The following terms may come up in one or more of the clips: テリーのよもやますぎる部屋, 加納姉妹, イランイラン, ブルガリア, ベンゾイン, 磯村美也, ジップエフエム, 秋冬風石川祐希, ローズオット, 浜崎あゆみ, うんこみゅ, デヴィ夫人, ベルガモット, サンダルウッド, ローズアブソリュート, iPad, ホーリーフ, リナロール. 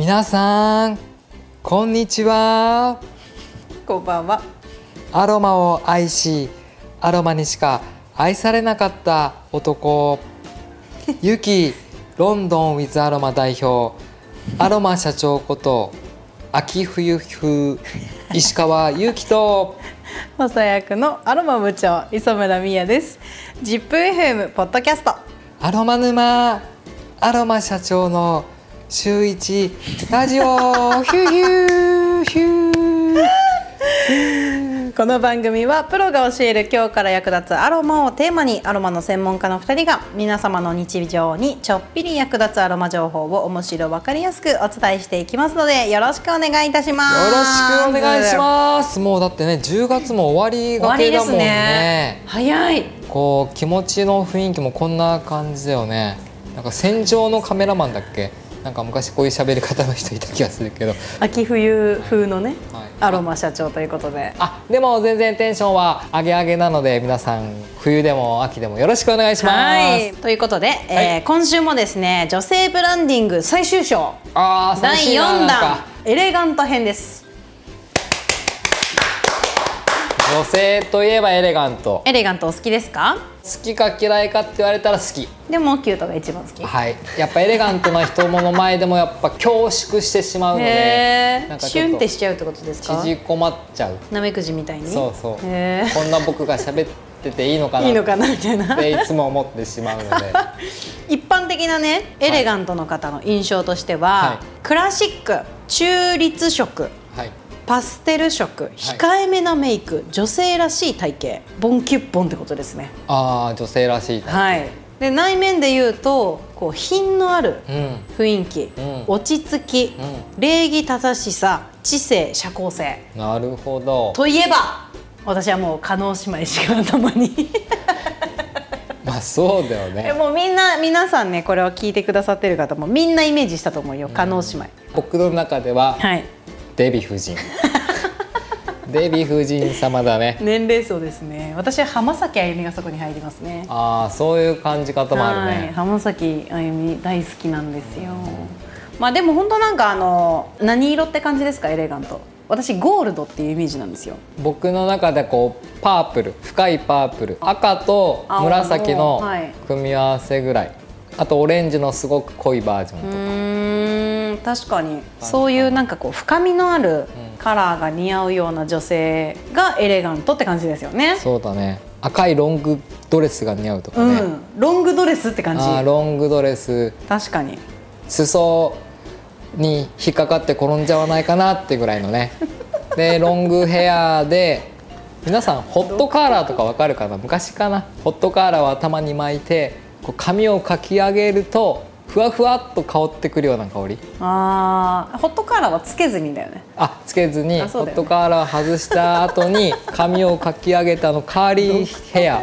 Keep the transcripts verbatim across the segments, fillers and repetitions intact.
皆さんこんにちは、こんばんは。アロマを愛し、アロマにしか愛されなかった男ユキロンドンウィズアロマ代表アロマ社長こと秋冬風石川祐希と補佐役のアロマ部長磯村美也です。 ジップエフエム ポッドキャストアロマ沼、アロマ社長の週一ラジオヒューヒューヒュー。この番組はプロが教える今日から役立つアロマをテーマに、アロマの専門家のふたりが皆様の日常にちょっぴり役立つアロマ情報を面白わかりやすくお伝えしていきますので、よろしくお願いいたします。よろしくお願いします。もうだってね、じゅうがつも終わりがけだもんね。早い。こう気持ちの雰囲気もこんな感じだよね。なんか戦場のカメラマンだっけ、なんか昔こういう喋り方の人いた気がするけど、秋冬風のね、はいはい、アロマ社長ということで、あ、でも全然テンションは上げ上げなので、皆さん冬でも秋でもよろしくお願いします。はい、ということで、はい、えー、今週もですね、女性ブランディング最終章、あ、だいよんだんエレガント編です。女性といえばエレガント。エレガントお好きですか？好きか嫌いかって言われたら好き。でもキュートが一番好き。はい、やっぱエレガントな人の前でもやっぱ恐縮してしまうので、なんかシュンってしちゃうってことですか？縮こまっちゃう。なめくじみたいに。そうそう。こんな僕が喋ってていいのかな。いいのかなみたいな。っていつも思ってしまうので。一般的なね、エレガントの方の印象としては、はい、クラシック、中立色。はい。パステル色、控えめなメイク、はい、女性らしい体型、ボンキュッボンってことですね。ああ、女性らしい体型、はい、で内面で言うとこう品のある雰囲気、うん、落ち着き、うん、礼儀正しさ、知性、社交性。なるほど。といえば私はもう加納姉妹しか頭にまあそうだよね。もうみんな、皆さんね、これを聞いてくださってる方もみんなイメージしたと思うよ、加納姉妹。僕の中では、はい、デヴィ夫人デヴィ夫人様だね。年齢層ですね。私は浜崎あゆみがそこに入りますね。ああ、そういう感じ方もあるね。はい、浜崎あゆみ大好きなんですよ。まあでも本当なんかあの、何色って感じですか、エレガント。私ゴールドっていうイメージなんですよ。僕の中でこうパープル、深いパープル、赤と紫の組み合わせぐらい、はい、あとオレンジのすごく濃いバージョンとか。うーん、確かにそういうなんかこう深みのあるカラーが似合うような女性がエレガントって感じですよね。そうだね。赤いロングドレスが似合うとかね、うん、ロングドレスって感じ。あ、ロングドレス、確かに裾に引っかかって転んじゃわないかなってぐらいのねで、ロングヘアで、皆さんホットカーラーとかわかるかな。昔かな、ホットカーラーを頭に巻いてこう髪をかき上げるとふわふわっと香ってくるような香り。あ、ホットカーラーはつけずにだよね。あ、つけずに、ね、ホットカーラー外した後に髪をかき上げたのカーリーヘア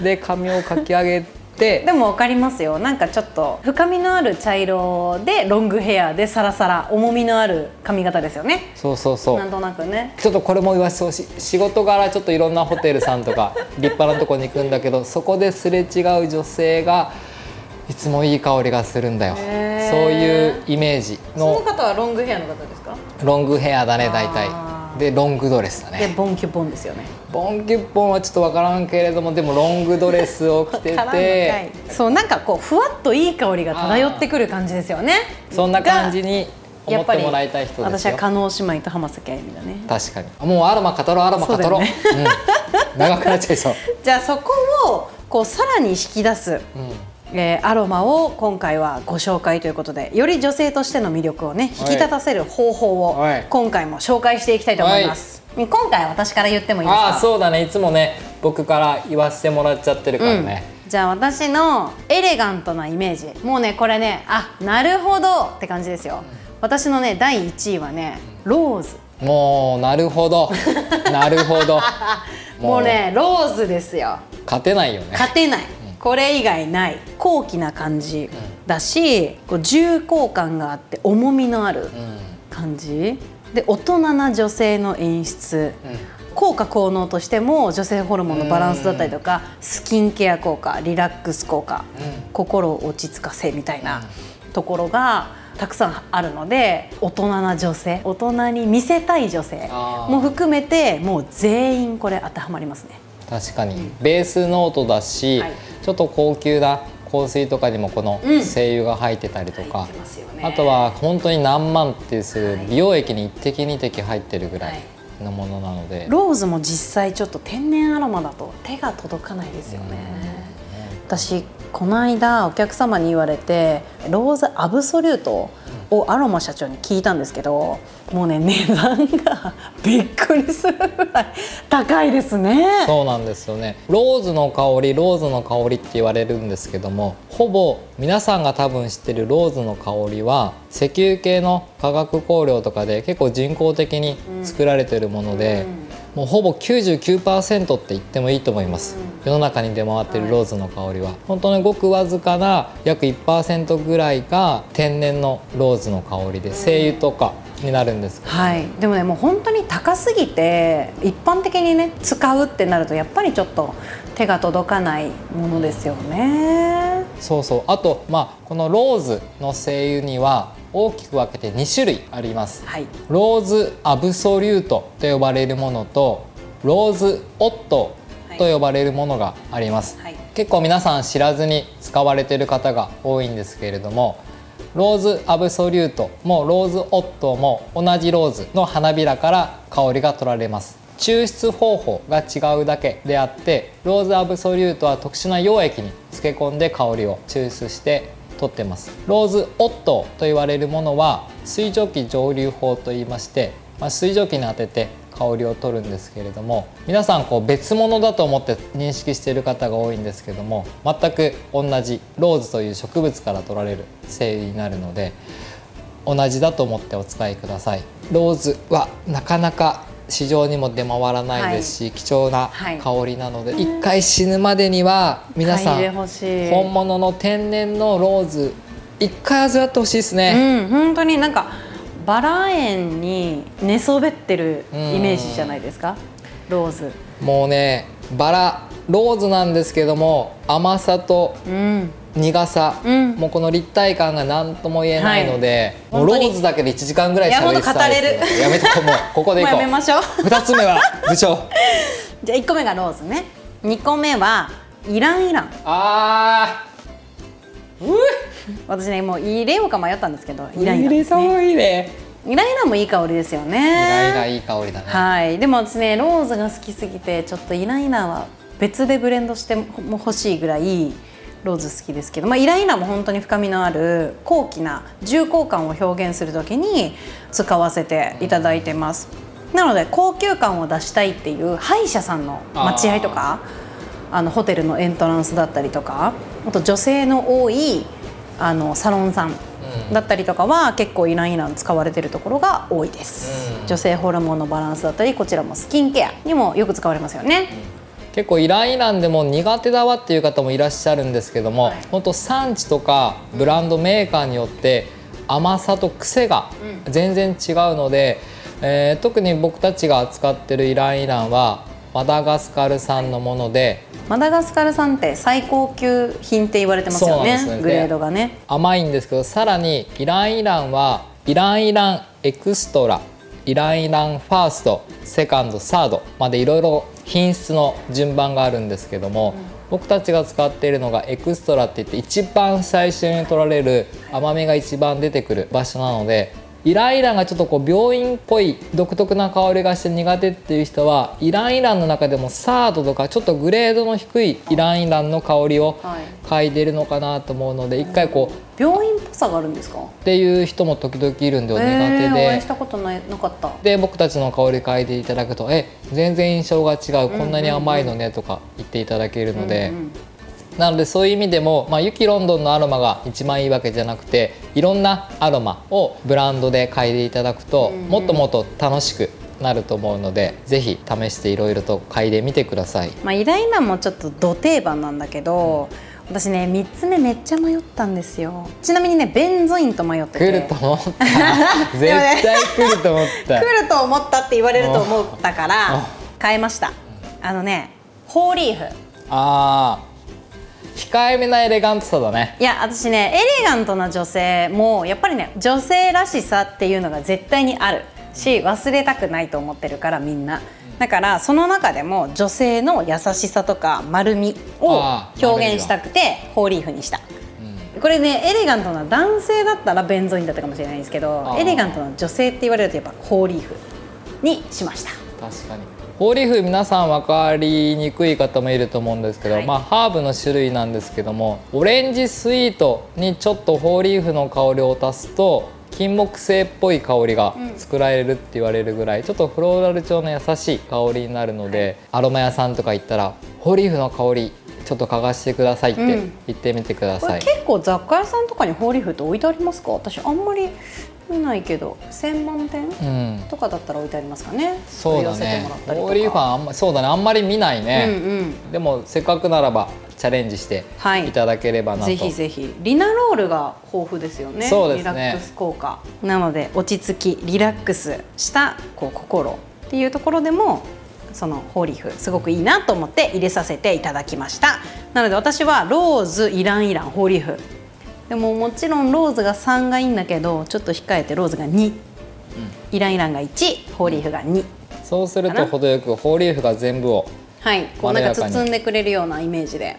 で髪をかき上げてでも分かりますよ。なんかちょっと深みのある茶色でロングヘアでサラサラ、重みのある髪型ですよね。そうそうそう。なんとなくね。ちょっとこれも言わせてほしい。仕事柄ちょっといろんなホテルさんとか立派なとこに行くんだけど、そこですれ違う女性がいつもいい香りがするんだよ。そういうイメージの。その方はロングヘアの方ですか？ロングヘアだね、大体で、ロングドレスだね。で、ボンキュッボンですよね。ボンキュッボンはちょっと分からんけれども、でもロングドレスを着ててそう、なんかこうふわっといい香りが漂ってくる感じですよね。そんな感じに思ってもらいたい人ですよ。私は加納姉妹と浜崎あゆみだね。確かに。もうアロマ語ろう、アロマ語ろう、ね、うん、長くなっちゃいそうじゃあそこをこうさらに引き出す、うん、えー、アロマを今回はご紹介ということで、より女性としての魅力をね、引き立たせる方法を今回も紹介していきたいと思います。今回は私から言ってもいいですか？あ、そうだね。いつもね、僕から言わせてもらっちゃってるからね、うん、じゃあ私のエレガントなイメージ、もうね、これね、あ、なるほどって感じですよ。私のね、だいいちいはね、ローズ。もうなるほどなるほどもう、もうね、ローズですよ。勝てないよね。勝てない、これ以外ない。高貴な感じだし、うん、重厚感があって重みのある感じ、うん、で大人な女性の演出、うん、効果効能としても女性ホルモンのバランスだったりとか、うん、スキンケア効果、リラックス効果、うん、心を落ち着かせみたいなところがたくさんあるので、大人な女性、大人に見せたい女性も含めてもう全員これ当てはまりますね。確かに、うん、ベースノートだし、はい、ちょっと高級な香水とかにもこの精油が入ってたりとか、うんね、あとは本当に何万ってする美容液にいってきにてき入ってるぐらいのものなので、はい、ローズも実際ちょっと天然アロマだと手が届かないですよね、うん、私この間お客様に言われてローズアブソリュートをアロマ社長に聞いたんですけど、もうね値段がびっくりするぐらい高いですね。そうなんですよね。ローズの香りローズの香りって言われるんですけども、ほぼ皆さんが多分知ってるローズの香りは石油系の化学香料とかで結構人工的に作られているもので、うんうん、もうほぼ きゅうじゅうきゅうパーセント って言ってもいいと思います、うん、世の中に出回っているローズの香りは、はい、本当にごくわずかな約 いちパーセント ぐらいが天然のローズの香りで、うん、精油とかになるんですけど、ね、はい、でもねもう本当に高すぎて一般的にね使うってなるとやっぱりちょっと手が届かないものですよね。そうそう、あと、まあ、このローズの精油には大きく分けてにしゅるいあります、はい、ローズアブソリュートと呼ばれるものとローズオットと呼ばれるものがあります、はい、結構皆さん知らずに使われている方が多いんですけれども、ローズアブソリュートもローズオットも同じローズの花びらから香りが取られます。抽出方法が違うだけであって、ローズアブソリュートは特殊な溶液に漬け込んで香りを抽出して取ってます。ローズオットと言われるものは水蒸気蒸留法といいまして、まあ、水蒸気に当てて香りを取るんですけれども、皆さんこう別物だと思って認識している方が多いんですけども、全く同じローズという植物から取られる精油になるので同じだと思ってお使いください。ローズはなかなか市場にも出回らないですし、はい、貴重な香りなので、はい、いっかい死ぬまでには皆さん本物の天然のローズいっかい味わってほしいですね、うん、本当になんかバラ園に寝そべってるイメージじゃないですか、ローズ。もうねバラローズなんですけども、甘さと苦さ、うん、もうこの立体感が何とも言えないので、はい、もうローズだけでいちじかんぐらい喋りたいですね。やめとこう、もうここでいこう。もうやめましょう。ふたつめは部長。じゃあいっこめがローズね。にこめはイランイラン。あー。うっ。私ねもう入れようか迷ったんですけど、イランイランですね。入れそういいね。イライラもいい香りですよね。イライラいい香りだね。はい。でも私ねローズが好きすぎてちょっとイライラは別でブレンドしても欲しいぐらい。ローズ好きですけど、まあ、イライラも本当に深みのある高貴な重厚感を表現するときに使わせていただいてます、うん、なので高級感を出したいっていう歯医者さんの待合とかああのホテルのエントランスだったりとか、あと女性の多いあのサロンさんだったりとかは結構イランイラン使われてるところが多いです、うん、女性ホルモンのバランスだったり、こちらもスキンケアにもよく使われますよね、うん。結構イランイランでも苦手だわっていう方もいらっしゃるんですけども、はい、本当産地とかブランドメーカーによって甘さと癖が全然違うので、うん、えー、特に僕たちが扱ってるイランイランはマダガスカル産のもので、マダガスカル産って最高級品って言われてますよね、グレードがね甘いんですけど、さらにイランイランはイランイランエクストラ、イランイランファースト、セカンド、サードまでいろいろ品質の順番があるんですけども、うん、僕たちが使っているのがエクストラっていって一番最初に取られる甘みが一番出てくる場所なので、イランイランがちょっとこう病院っぽい独特な香りがして苦手っていう人はイランイランの中でもサードとかちょっとグレードの低いイランイランの香りを嗅いでるのかなと思うので、一回こう病院っぽさがあるんですかっていう人も時々いるんで苦手で、えー、お会いしたことなかった。で僕たちの香り嗅いでいただくと、え全然印象が違う、こんなに甘いのねとか言っていただけるので、うんうんうん、なのでそういう意味でも、まあ、ユキロンドンのアロマが一番いいわけじゃなくて、いろんなアロマをブランドで嗅いでいただくと、うんうん、もっともっと楽しくなると思うので、ぜひ試していろいろと嗅いでみてください、まあ、イライラもちょっとド定番なんだけど、うん、私ねみっつめめっちゃ迷ったんですよ。ちなみにねベンゾインと迷ってて、来ると思った絶対来ると思った来ると思ったって言われると思ったから変えました。あのねホーリーフ、あー控えめなエレガントさだね。いや私ね、エレガントな女性もやっぱりね、女性らしさっていうのが絶対にあるし、忘れたくないと思ってるからみんな。だからその中でも女性の優しさとか丸みを表現したくてホーリーフにした、うん、これね、エレガントな男性だったらベンゾインだったかもしれないんですけど、エレガントな女性って言われるとやっぱホーリーフにしました。確かにホーリーフ、皆さん分かりにくい方もいると思うんですけど、はい、まあ、ハーブの種類なんですけども、オレンジスイートにちょっとホーリーフの香りを足すと金木犀っぽい香りが作られるって言われるぐらい、うん、ちょっとフローラル調の優しい香りになるので、はい、アロマ屋さんとか行ったらホーリーフの香りちょっと嗅がしてくださいって言ってみてください、うん、これ結構雑貨屋さんとかにホーリーフって置いてありますか？私あんまりないけど、専門店、うん、とかだったら置いてありますかね。そうだね、ホーリーファンあんま、そうだね、あんまり見ないね、うんうん、でもせっかくならばチャレンジしていただければなと、はい、ぜひぜひ。リナロールが豊富ですよね。そうですね、リラックス効果なので、落ち着きリラックスしたこう心っていうところでもそのホーリーフすごくいいなと思って入れさせていただきました。なので私はローズ、イランイラン、ホーリーフ、でももちろんローズがさんがいいんだけど、ちょっと控えてローズがに、うん、イランイランがいち、ホーリーフがに。そうすると程よくホーリーフが全部を、はい、こうなんか包んでくれるようなイメージで、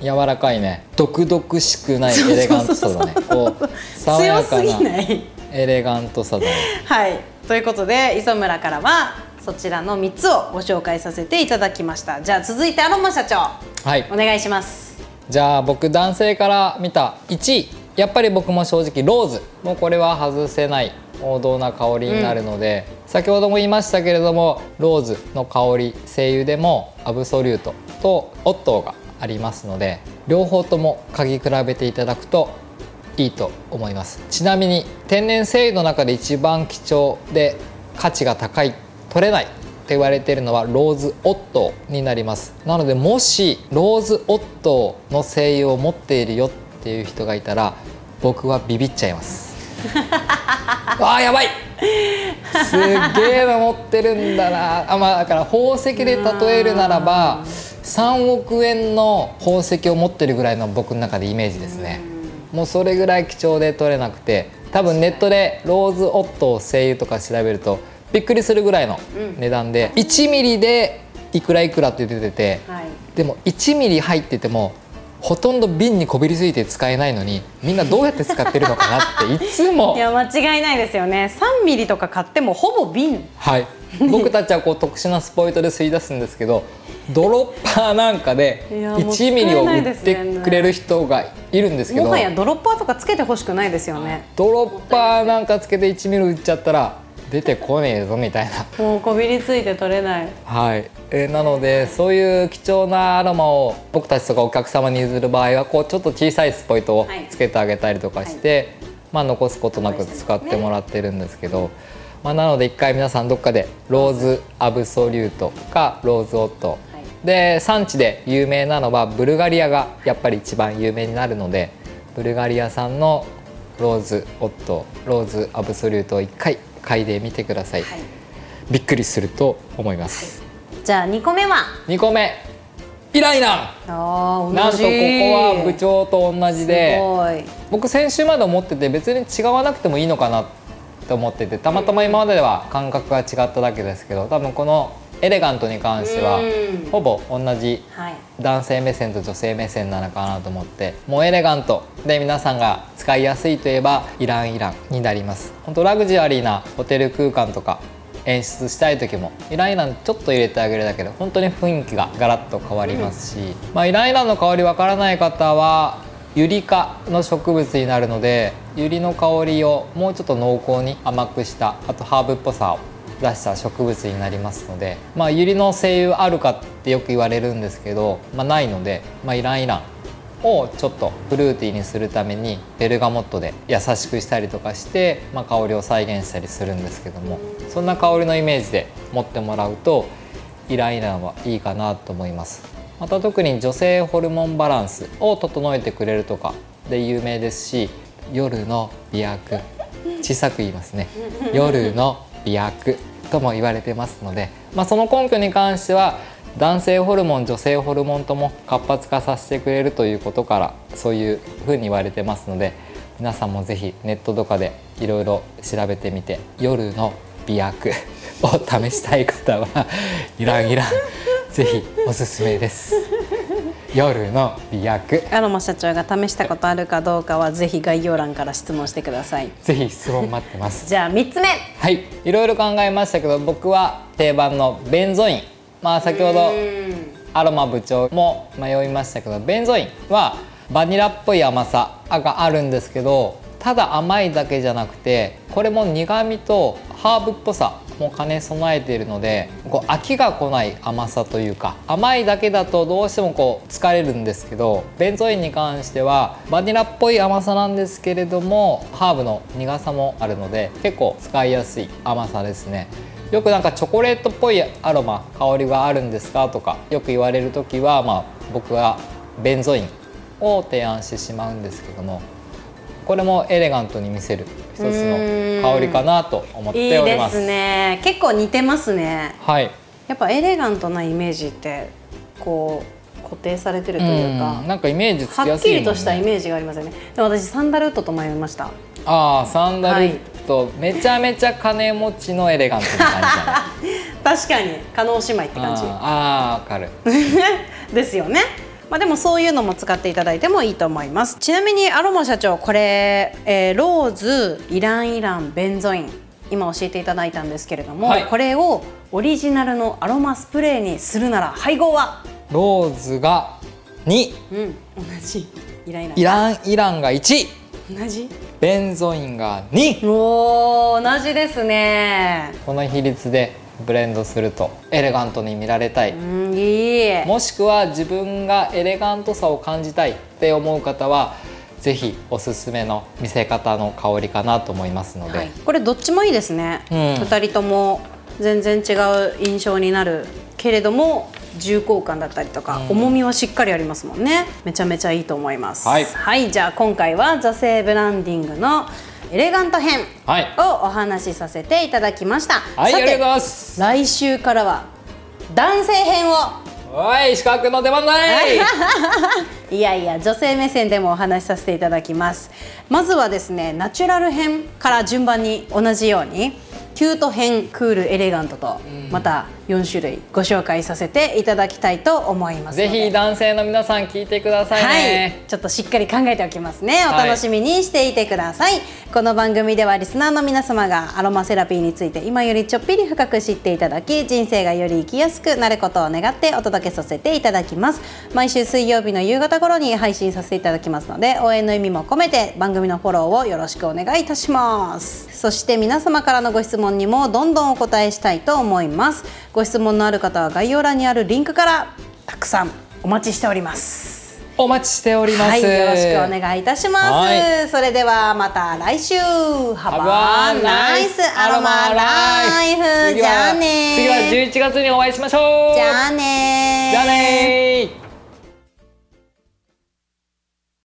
柔らかいね、毒々しくないエレガントさだね。こう爽やかなエレガントさだね。はい、ということで磯村からはそちらのみっつをご紹介させていただきました。じゃあ続いてアロマ社長、はい、お願いします。じゃあ僕、男性から見たいちい、やっぱり僕も正直ローズ、もうこれは外せない王道な香りになるので、うん、先ほども言いましたけれども、ローズの香り精油でもアブソリュートとオットーがありますので、両方とも嗅ぎ比べていただくといいと思います。ちなみに天然精油の中で一番貴重で価値が高い、取れないって言われているのはローズオットーになります。なのでもしローズオットーの精油を持っているよっていう人がいたら、僕はビビっちゃいます。わあ、やばい、すげえの持ってるんだなあ、まあ、だから宝石で例えるならばさんおくえんの宝石を持ってるぐらいの僕の中でイメージですね。もうそれぐらい貴重で取れなくて、多分ネットでローズオットー精油とか調べるとびっくりするぐらいの値段で、いちミリでいくらいくらって出てて、でもいちミリ入っててもほとんど瓶にこびりついて使えないのに、みんなどうやって使ってるのかなっていつも。いや間違いないですよね。さんミリとか買ってもほぼ瓶、はい、僕たちはこう特殊なスポイトで吸い出すんですけど、ドロッパーなんかでいちミリを売ってくれる人がいるんですけど、もはやドロッパーとかつけてほしくないですよね。ドロッパーなんかつけていちミリ売っちゃったら出てこねえぞみたいな。もうこびりついて取れない。はい。えー、なのでそういう貴重なアロマを僕たちとかお客様に譲る場合は、こうちょっと小さいスポイトをつけてあげたりとかして、はい、まあ残すことなく使ってもらってるんですけど、ね、まあなので一回皆さんどっかでローズアブソリュートかローズオット、はい、で産地で有名なのはブルガリアがやっぱり一番有名になるので、ブルガリア産のローズオット、ローズアブソリュートをいっかい嗅いでみてください、はい、びっくりすると思います、はい、じゃあにこめはにこめイライラン。あ、なんとここは部長と同じで、僕先週まで思ってて別に違わなくてもいいのかなと思ってて、たまたま今まででは感覚が違っただけですけど、多分このエレガントに関してはほぼ同じ、男性目線と女性目線なのかなと思って、もうエレガントで皆さんが使いやすいといえばイランイランになります。本当ラグジュアリーなホテル空間とか演出したい時もイランイランちょっと入れてあげるだけで本当に雰囲気がガラッと変わりますし、まあイランイランの香りわからない方はユリ科の植物になるので、ユリの香りをもうちょっと濃厚に甘くした、あとハーブっぽさを出した植物になりますので、まあ、ユリの精油あるかってよく言われるんですけど、まあ、ないので、まあ、イランイランをちょっとフルーティーにするためにベルガモットで優しくしたりとかして、まあ、香りを再現したりするんですけども、そんな香りのイメージで持ってもらうとイランイランはいいかなと思います。また特に女性ホルモンバランスを整えてくれるとかで有名ですし、夜の美薬、小さく言いますね、夜の美薬とも言われてますので、まあ、その根拠に関しては男性ホルモン女性ホルモンとも活発化させてくれるということからそういうふうに言われてますので、皆さんもぜひネットとかでいろいろ調べてみて、夜の美薬を試したい方はいらんいらんぜひおすすめです。夜の美薬、アロマ社長が試したことあるかどうかはぜひ概要欄から質問してください。ぜひ質問待ってます。じゃあみっつめ、はい、いろいろ考えましたけど、僕は定番のベンゾイン、まあ先ほどアロマ部長も迷いましたけど、ベンゾインはバニラっぽい甘さがあるんですけど、ただ甘いだけじゃなくて、これも苦味とハーブっぽさも兼ね備えているので、こう飽きが来ない甘さというか、甘いだけだとどうしてもこう疲れるんですけど、ベンゾインに関してはバニラっぽい甘さなんですけれども、ハーブの苦さもあるので結構使いやすい甘さですね。よくなんかチョコレートっぽいアロマ、香りがあるんですかとかよく言われる時は、まあ僕はベンゾインを提案してしまうんですけども、これもエレガントに見せる一つの香りかなと思っております。いいですね。結構似てますね。はい。やっぱエレガントなイメージってこう固定されてるというか、うん、なんかイメージつきやすいもんね。はっきりとしたイメージがありますよね。でも私サンダルウッドと迷いました。あー、サンダルウッド、はい、めちゃめちゃ金持ちのエレガントみたいな確かに加納姉妹って感じ。あー、わかるですよね。まあでもそういうのも使っていただいてもいいと思います。ちなみにアロマ社長、これ、えー、ローズ、イランイラン、ベンゾイン、今教えていただいたんですけれども、はい、これをオリジナルのアロマスプレーにするなら配合はローズがに、うん、同じ、イランイラン、イランイランがいち、同じ、ベンゾインがに。おー、同じですね。この比率でブレンドするとエレガントに見られたい、うん、いい、もしくは自分がエレガントさを感じたいって思う方はぜひおすすめの見せ方の香りかなと思いますので、はい、これどっちもいいですね、うん、ふたりとも全然違う印象になるけれども、重厚感だったりとか、うん、重みはしっかりありますもんね。めちゃめちゃいいと思います、はい、はい、じゃあ今回は座性ブランディングのエレガント編をお話しさせていただきました、はい、さて、はい、来週からは男性編を、おい、石川君の出番ないいやいや、女性目線でもお話しさせていただきます。まずはですね、ナチュラル編から順番に同じようにキュート編、クール、エレガントと、またよんしゅるいご紹介させていただきたいと思いますので、ぜひ男性の皆さん聞いてくださいね、はい、ちょっとしっかり考えておきますね。お楽しみにしていてください、はい、この番組ではリスナーの皆様がアロマセラピーについて今よりちょっぴり深く知っていただき、人生がより生きやすくなることを願ってお届けさせていただきます。毎週水曜日の夕方頃に配信させていただきますので、応援の意味も込めて番組のフォローをよろしくお願いいたします。そして皆様からのご質問にもどんどんお答えしたいと思います。ご質問のある方は概要欄にあるリンクからたくさんお待ちしております。お待ちしております、はい、よろしくお願いいたします、はい、それではまた来週。 Have a nice aroma life。 じゃあね、次はじゅういちがつにお会いしましょう。じゃあね、じゃあね。